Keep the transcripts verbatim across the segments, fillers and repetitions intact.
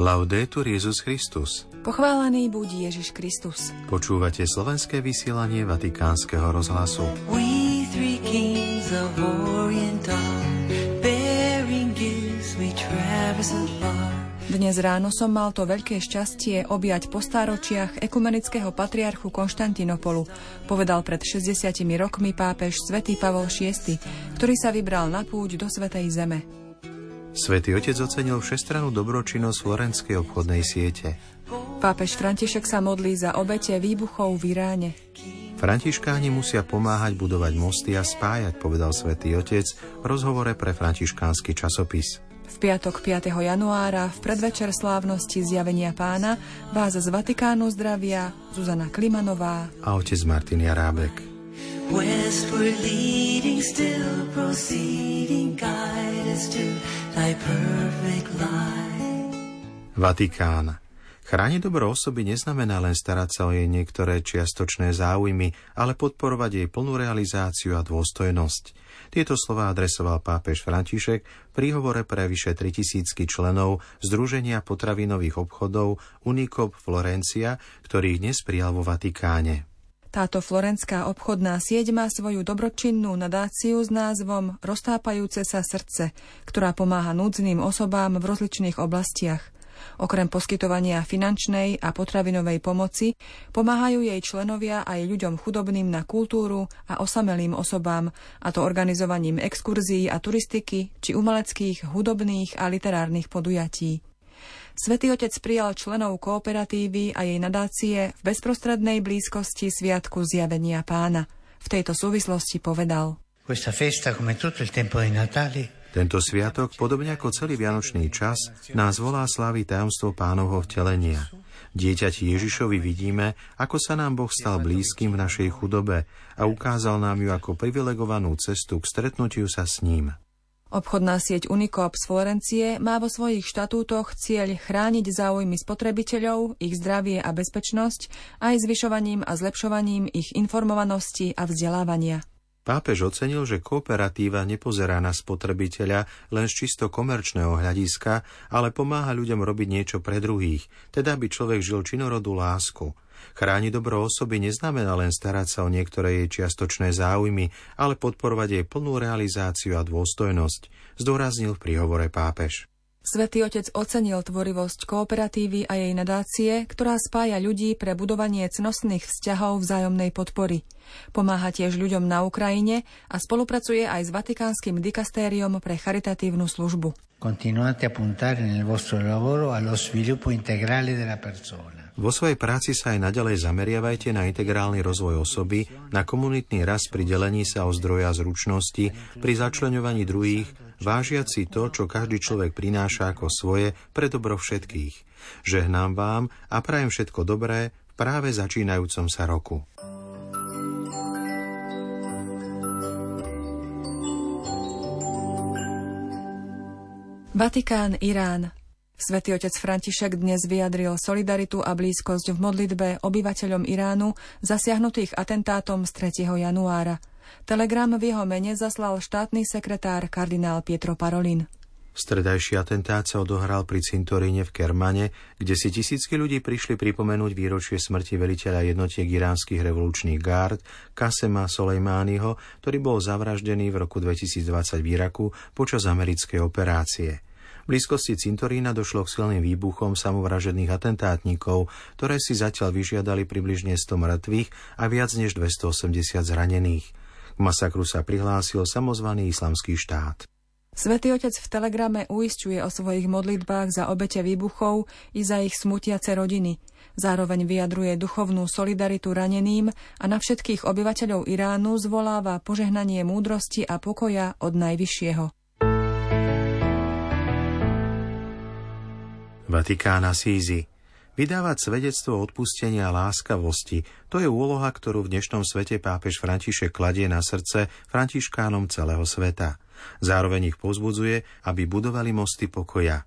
Laudetur Jezus Christus. Pochválený buď Ježiš Kristus. Počúvate slovenské vysielanie Vatikánskeho rozhlasu. We three kings of Orient are, bearing gifts we traverse afar. Dnes ráno som mal to veľké šťastie objať po stáročiach ekumenického patriarchu Konštantinopolu, povedal pred šesťdesiatimi rokmi pápež svätý Pavol šiesty, ktorý sa vybral na púť do Svätej Zeme. Svätý Otec ocenil všestrannú dobročinnosť florenskej obchodnej siete. Pápež František sa modlí za obete výbuchov v Iráne. Františkáni musia pomáhať budovať mosty a spájať, povedal Svätý Otec v rozhovore pre františkánsky časopis. V piatok piateho januára v predvečer slávnosti Zjavenia Pána vás z Vatikánu zdravia Zuzana Klimanová a otec Martin Jarábek. Vatikán. Chrániť dobro osoby neznamená len starať sa o jej niektoré čiastočné záujmy, ale podporovať jej plnú realizáciu a dôstojnosť. Tieto slová adresoval pápež František v príhovore pre vyše tritisíc členov Združenia potravinových obchodov Unicop Florencia, ktorý dnes prijal vo Vatikáne. Táto florenská obchodná sieť má svoju dobročinnú nadáciu s názvom Roztápajúce sa srdce, ktorá pomáha núdznym osobám v rozličných oblastiach. Okrem poskytovania finančnej a potravinovej pomoci pomáhajú jej členovia aj ľuďom chudobným na kultúru a osamelým osobám, a to organizovaním exkurzií a turistiky či umeleckých, hudobných a literárnych podujatí. Svätý Otec prijal členov kooperatívy a jej nadácie v bezprostrednej blízkosti sviatku Zjavenia Pána. V tejto súvislosti povedal: Questa festa, come tutto il tempo di Natale. Tento sviatok, podobne ako celý vianočný čas, nás volá sláviť tajomstvo Pánovho vtelenia. Dieťati Ježišovi vidíme, ako sa nám Boh stal blízkym v našej chudobe a ukázal nám ju ako privilegovanú cestu k stretnutiu sa s ním. Obchodná sieť Unicop z Florencie má vo svojich štatútoch cieľ chrániť záujmy spotrebiteľov, ich zdravie a bezpečnosť, aj zvyšovaním a zlepšovaním ich informovanosti a vzdelávania. Pápež ocenil, že kooperatíva nepozerá na spotrebiteľa len z čisto komerčného hľadiska, ale pomáha ľuďom robiť niečo pre druhých, teda aby človek žil činorodú lásku. Chrániť dobro osoby neznamená len starať sa o niektoré jej čiastočné záujmy, ale podporovať jej plnú realizáciu a dôstojnosť, zdôraznil v príhovore pápež. Svätý Otec ocenil tvorivosť kooperatívy a jej nadácie, ktorá spája ľudí pre budovanie cnostných vzťahov vzájomnej podpory. Pomáha tiež ľuďom na Ukrajine a spolupracuje aj s Vatikánskym dikastériom pre charitatívnu službu. Continuate a puntare nel vostro lavoro allo sviluppo integrale della persona. Vo svojej práci sa aj naďalej zameriavajte na integrálny rozvoj osoby, na komunitný rast pri delení sa o zdroja zručnosti, pri začleňovaní druhých, vážiať si to, čo každý človek prináša ako svoje, pre dobro všetkých. Žehnám vám a prajem všetko dobré v práve začínajúcom sa roku. Vatikán, Irán. Svätý Otec František dnes vyjadril solidaritu a blízkosť v modlitbe obyvateľom Iránu zasiahnutých atentátom z tretieho januára. Telegram v jeho mene zaslal štátny sekretár kardinál Pietro Parolin. Stredajší atentát sa odohral pri cintoríne v Kermane, kde si tisícky ľudí prišli pripomenúť výročie smrti veliteľa jednotiek iránskych revolučných gárd Kasema Soleimaniho, ktorý bol zavraždený v roku dvetisícdvadsať v Iraku počas americkej operácie. V blízkosti cintorína došlo k silným výbuchom samovražedných atentátnikov, ktoré si zatiaľ vyžiadali približne sto mŕtvych a viac než dvesto osemdesiat zranených. K masakru sa prihlásil samozvaný Islamský štát. Svätý Otec v telegrame uisťuje o svojich modlitbách za obete výbuchov i za ich smutiace rodiny. Zároveň vyjadruje duchovnú solidaritu raneným a na všetkých obyvateľov Iránu zvoláva požehnanie múdrosti a pokoja od Najvyššieho. Vatikán Asízi. Vydávať svedectvo odpustenia a láskavosti, to je úloha, ktorú v dnešnom svete pápež František kladie na srdce františkánom celého sveta. Zároveň ich povzbudzuje, aby budovali mosty pokoja.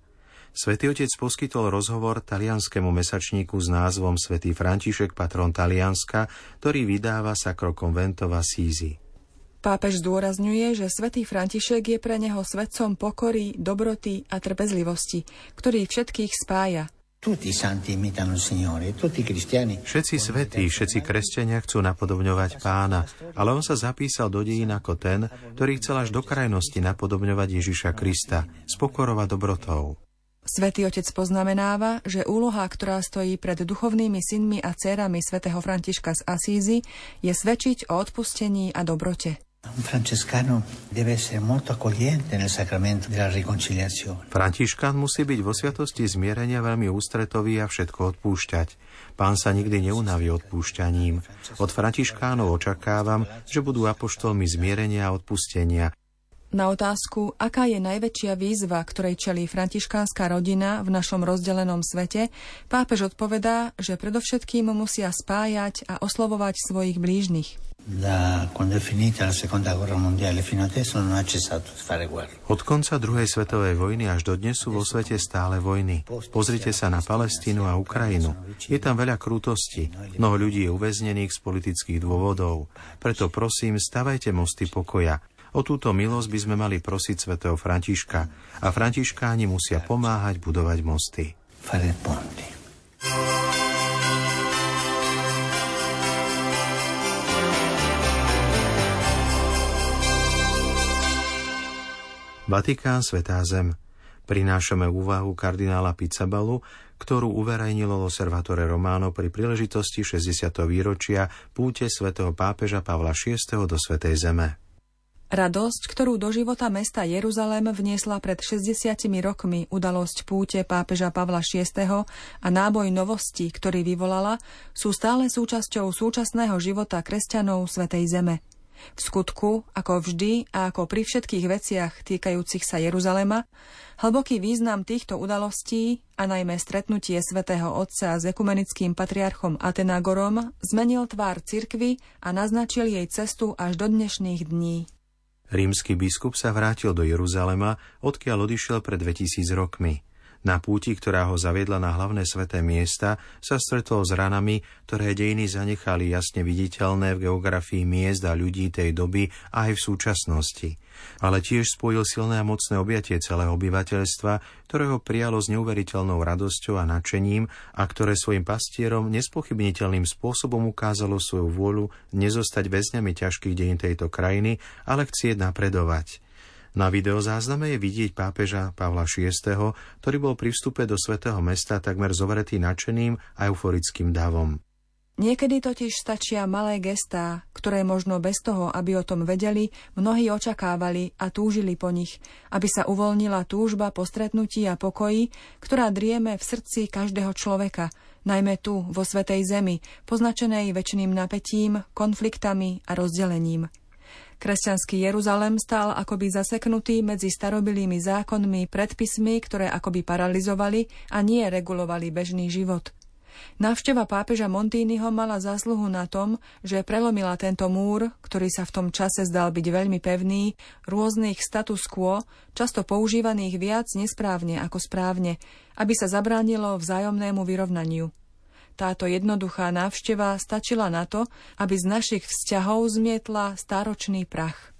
Svätý Otec poskytol rozhovor talianskému mesačníku s názvom Svätý František, patron Talianska, ktorý vydáva Sacro Convento v Asízi. Pápež zdôrazňuje, že svätý František je pre neho svedcom pokory, dobroty a trpezlivosti, ktorý všetkých spája. Všetci svätí, všetci kresťania chcú napodobňovať Pána, ale on sa zapísal do dejín ako ten, ktorý chcel až do krajnosti napodobňovať Ježiša Krista s pokorou a dobrotou. Svätý Otec poznamenáva, že úloha, ktorá stojí pred duchovnými synmi a dcérami svätého Františka z Asízy, je svedčiť o odpustení a dobrote. Františkán musí byť vo sviatosti zmierenia veľmi ústretový a všetko odpúšťať. Pán sa nikdy neunaví odpúšťaním. Od františkánov očakávam, že budú apoštolmi zmierenia a odpustenia. Na otázku, aká je najväčšia výzva, ktorej čelí františkánska rodina v našom rozdelenom svete, pápež odpovedá, že predovšetkým musia spájať a oslovovať svojich blížnych. Od konca druhej svetovej vojny až dodnes sú vo svete stále vojny. Pozrite sa na Palestínu a Ukrajinu. Je tam veľa krútosti. Mnoho ľudí je uväznených z politických dôvodov. Preto prosím, stavajte mosty pokoja. O túto milosť by sme mali prosiť svätého Františka a františkáni musia pomáhať budovať mosty. Vatikán, Svätá Zem. Prinášame úvahu kardinála Pizzaballu, ktorú uverejnilo Osservatore Romano pri príležitosti šesťdesiateho výročia púte svätého pápeža Pavla šiesteho do Svätej Zeme. Radosť, ktorú do života mesta Jeruzalém vniesla pred šesťdesiatimi rokmi udalosť púte pápeža Pavla šiesteho a náboj novosti, ktorý vyvolala, sú stále súčasťou súčasného života kresťanov Svätej Zeme. V skutku, ako vždy a ako pri všetkých veciach týkajúcich sa Jeruzalema, hlboký význam týchto udalostí a najmä stretnutie svätého Otca s ekumenickým patriarchom Atenagorom zmenil tvár cirkvi a naznačil jej cestu až do dnešných dní. Rímsky biskup sa vrátil do Jeruzalema, odkiaľ odišiel pred dvetisíc rokmi. Na púti, ktorá ho zaviedla na hlavné sväté miesta, sa stretol s ranami, ktoré dejiny zanechali jasne viditeľné v geografii miest a ľudí tej doby aj v súčasnosti. Ale tiež spojil silné a mocné objatie celého obyvateľstva, ktoré ho prijalo s neuveriteľnou radosťou a nadšením a ktoré svojim pastierom nespochybniteľným spôsobom ukázalo svoju vôľu nezostať väzňami ťažkých dejín tejto krajiny, ale chcieť napredovať. Na videozázname je vidieť pápeža Pavla šiesteho, ktorý bol pri vstupe do svätého mesta takmer zovretý nadšeným a euforickým davom. Niekedy totiž stačia malé gestá, ktoré možno bez toho, aby o tom vedeli, mnohí očakávali a túžili po nich, aby sa uvoľnila túžba po stretnutí a pokoji, ktorá drieme v srdci každého človeka, najmä tu, vo Svätej Zemi, poznačenej väčšným napätím, konfliktami a rozdelením. Kresťanský Jeruzalém stál akoby zaseknutý medzi starobilými zákonmi, predpismi, ktoré akoby paralizovali a nie regulovali bežný život. Návšteva pápeža Montínyho mala zásluhu na tom, že prelomila tento múr, ktorý sa v tom čase zdal byť veľmi pevný, rôznych status quo, často používaných viac nesprávne ako správne, aby sa zabránilo vzájomnému vyrovnaniu. Táto jednoduchá návšteva stačila na to, aby z našich vzťahov zmietla stáročný prach.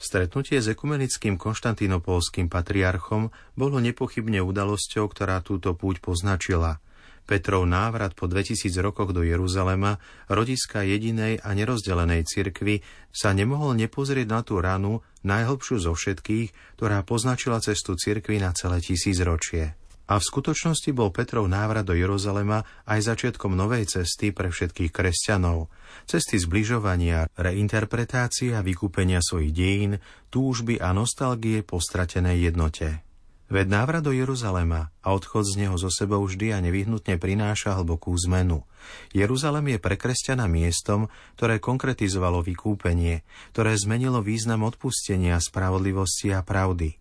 Stretnutie s ekumenickým konštantinopolským patriarchom bolo nepochybne udalosťou, ktorá túto púť poznačila. Petrov návrat po dvetisíc rokoch do Jeruzalema, rodiska jedinej a nerozdelenej cirkvi, sa nemohol nepozrieť na tú ranu, najhlbšiu zo všetkých, ktorá poznačila cestu cirkvi na celé tisícročie. A v skutočnosti bol Petrov návrat do Jeruzalema aj začiatkom novej cesty pre všetkých kresťanov. Cesty zbližovania, reinterpretácie a vykúpenia svojich dejín, túžby a nostalgie po stratenej jednote. Veď návrat do Jeruzalema a odchod z neho zo sebou vždy a nevyhnutne prináša hlbokú zmenu. Jeruzalem je pre kresťana miestom, ktoré konkretizovalo vykúpenie, ktoré zmenilo význam odpustenia, spravodlivosti a pravdy.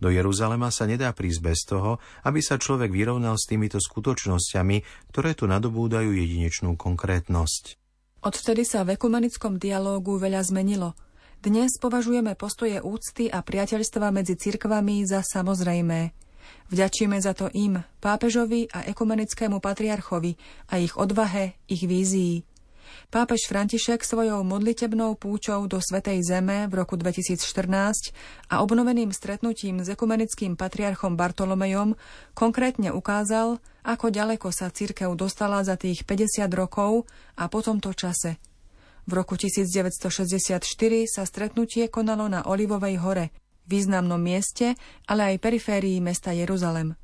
Do Jeruzalema sa nedá prísť bez toho, aby sa človek vyrovnal s týmito skutočnosťami, ktoré tu nadobúdajú jedinečnú konkrétnosť. Odvtedy sa v ekumenickom dialógu veľa zmenilo. Dnes považujeme postoje úcty a priateľstva medzi cirkvami za samozrejmé. Vďačíme za to im, pápežovi a ekumenickému patriarchovi a ich odvahe, ich vízii. Pápež František svojou modlitebnou púčou do Svätej Zeme v roku dvetisícštrnásť a obnoveným stretnutím s ekumenickým patriarchom Bartolomejom konkrétne ukázal, ako ďaleko sa cirkev dostala za tých päťdesiat rokov a po tomto čase. V roku tisícdeväťstošesťdesiatštyri sa stretnutie konalo na Olivovej hore, významnom mieste, ale aj periférii mesta Jeruzalem.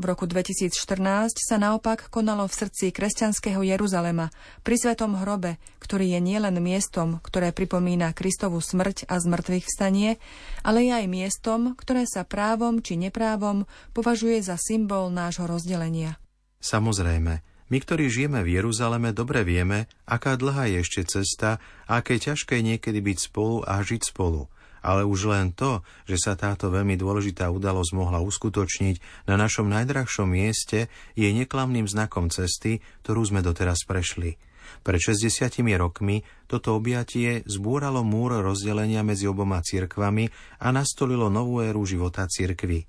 V roku dvetisícštrnásť sa naopak konalo v srdci kresťanského Jeruzalema, pri Svätom hrobe, ktorý je nielen miestom, ktoré pripomína Kristovu smrť a zmŕtvychvstanie, ale je aj miestom, ktoré sa právom či neprávom považuje za symbol nášho rozdelenia. Samozrejme, my, ktorí žijeme v Jeruzaleme, dobre vieme, aká dlhá je ešte cesta a aké ťažké je niekedy byť spolu a žiť spolu. Ale už len to, že sa táto veľmi dôležitá udalosť mohla uskutočniť na našom najdrahšom mieste, je neklamným znakom cesty, ktorú sme doteraz prešli. Pred šesťdesiatimi rokmi toto objatie zbúralo múr rozdelenia medzi oboma cirkvami a nastolilo novú éru života cirkvi.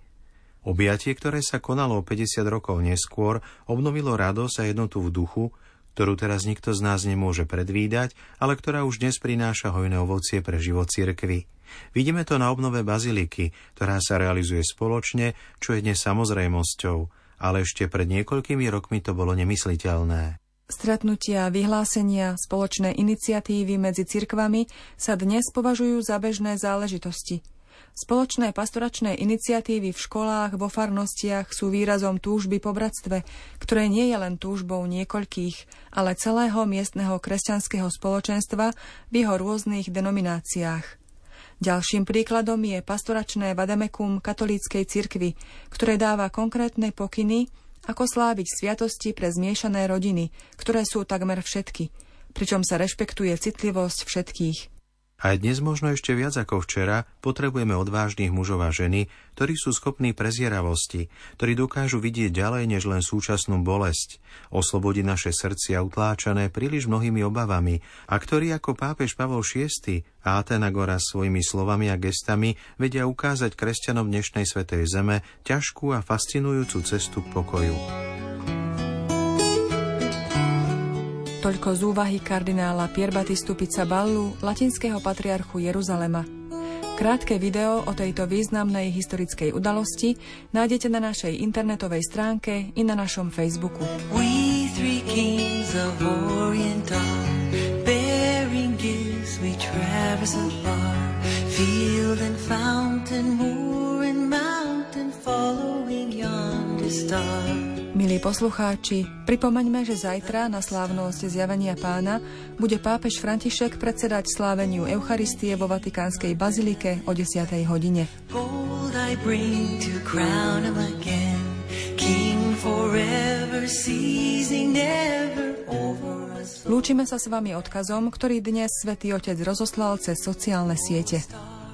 Objatie, ktoré sa konalo päťdesiat rokov neskôr, obnovilo radosť a jednotu v duchu, ktorú teraz nikto z nás nemôže predvídať, ale ktorá už dnes prináša hojné ovocie pre život cirkvi. Vidíme to na obnove baziliky, ktorá sa realizuje spoločne, čo je dnes samozrejmosťou, ale ešte pred niekoľkými rokmi to bolo nemysliteľné. Stretnutia, vyhlásenia, spoločné iniciatívy medzi cirkvami sa dnes považujú za bežné záležitosti. Spoločné pastoračné iniciatívy v školách, vo farnostiach sú výrazom túžby po bratstve, ktoré nie je len túžbou niekoľkých, ale celého miestneho kresťanského spoločenstva v jeho rôznych denomináciách. Ďalším príkladom je pastoračné vademekum katolíckej cirkvi, ktoré dáva konkrétne pokyny, ako sláviť sviatosti pre zmiešané rodiny, ktoré sú takmer všetky, pričom sa rešpektuje citlivosť všetkých. Aj dnes možno ešte viac ako včera potrebujeme odvážnych mužov a ženy, ktorí sú schopní prezieravosti, ktorí dokážu vidieť ďalej než len súčasnú bolesť, oslobodiť naše srdcia utláčané príliš mnohými obavami a ktorí ako pápež Pavol Šiesty a Atenagora svojimi slovami a gestami vedia ukázať kresťanom dnešnej Svätej Zeme ťažkú a fascinujúcu cestu k pokoju. Toľko z úvahy kardinála Pierbattistu Pizzaballu, latinského patriarchu Jeruzalema. Krátke video o tejto významnej historickej udalosti nájdete na našej internetovej stránke i na našom Facebooku. We three kings of Orient are, bearing gifts we traverse afar, field and fountain, moor and mountain, following yonder star. Milí poslucháči, pripomeňme, že zajtra na slávnosť Zjavenia Pána bude pápež František predsedať sláveniu Eucharistie vo Vatikánskej bazilike o desiatej hodine. Lúčime sa s vami odkazom, ktorý dnes Svätý Otec rozoslal cez sociálne siete.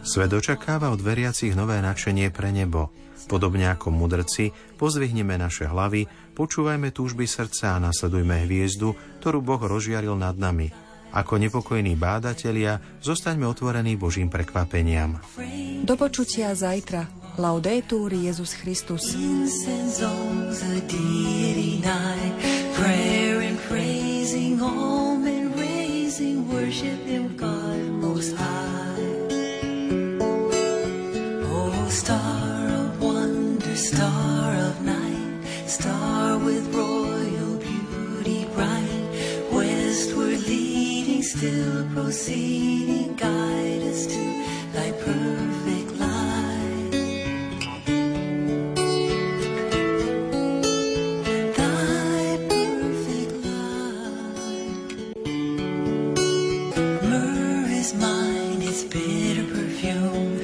Svet očakáva od veriacich nové nadšenie pre nebo. Podobne ako mudrci, pozvihneme naše hlavy, počúvajme túžby srdca a nasledujme hviezdu, ktorú Boh rozžiaril nad nami. Ako nepokojní bádatelia, zostaňme otvorení Božím prekvapeniam. Do počutia zajtra. Laudetur Jezus Christus. Star of wonder, star of night, star with royal beauty bright, westward leading, still proceeding, guide us to thy perfect light. Thy perfect light. Myrrh is mine, its bitter perfume,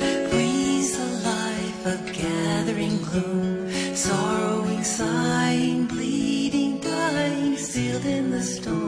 of gathering gloom, sorrowing, sighing, bleeding, dying, sealed in the storm.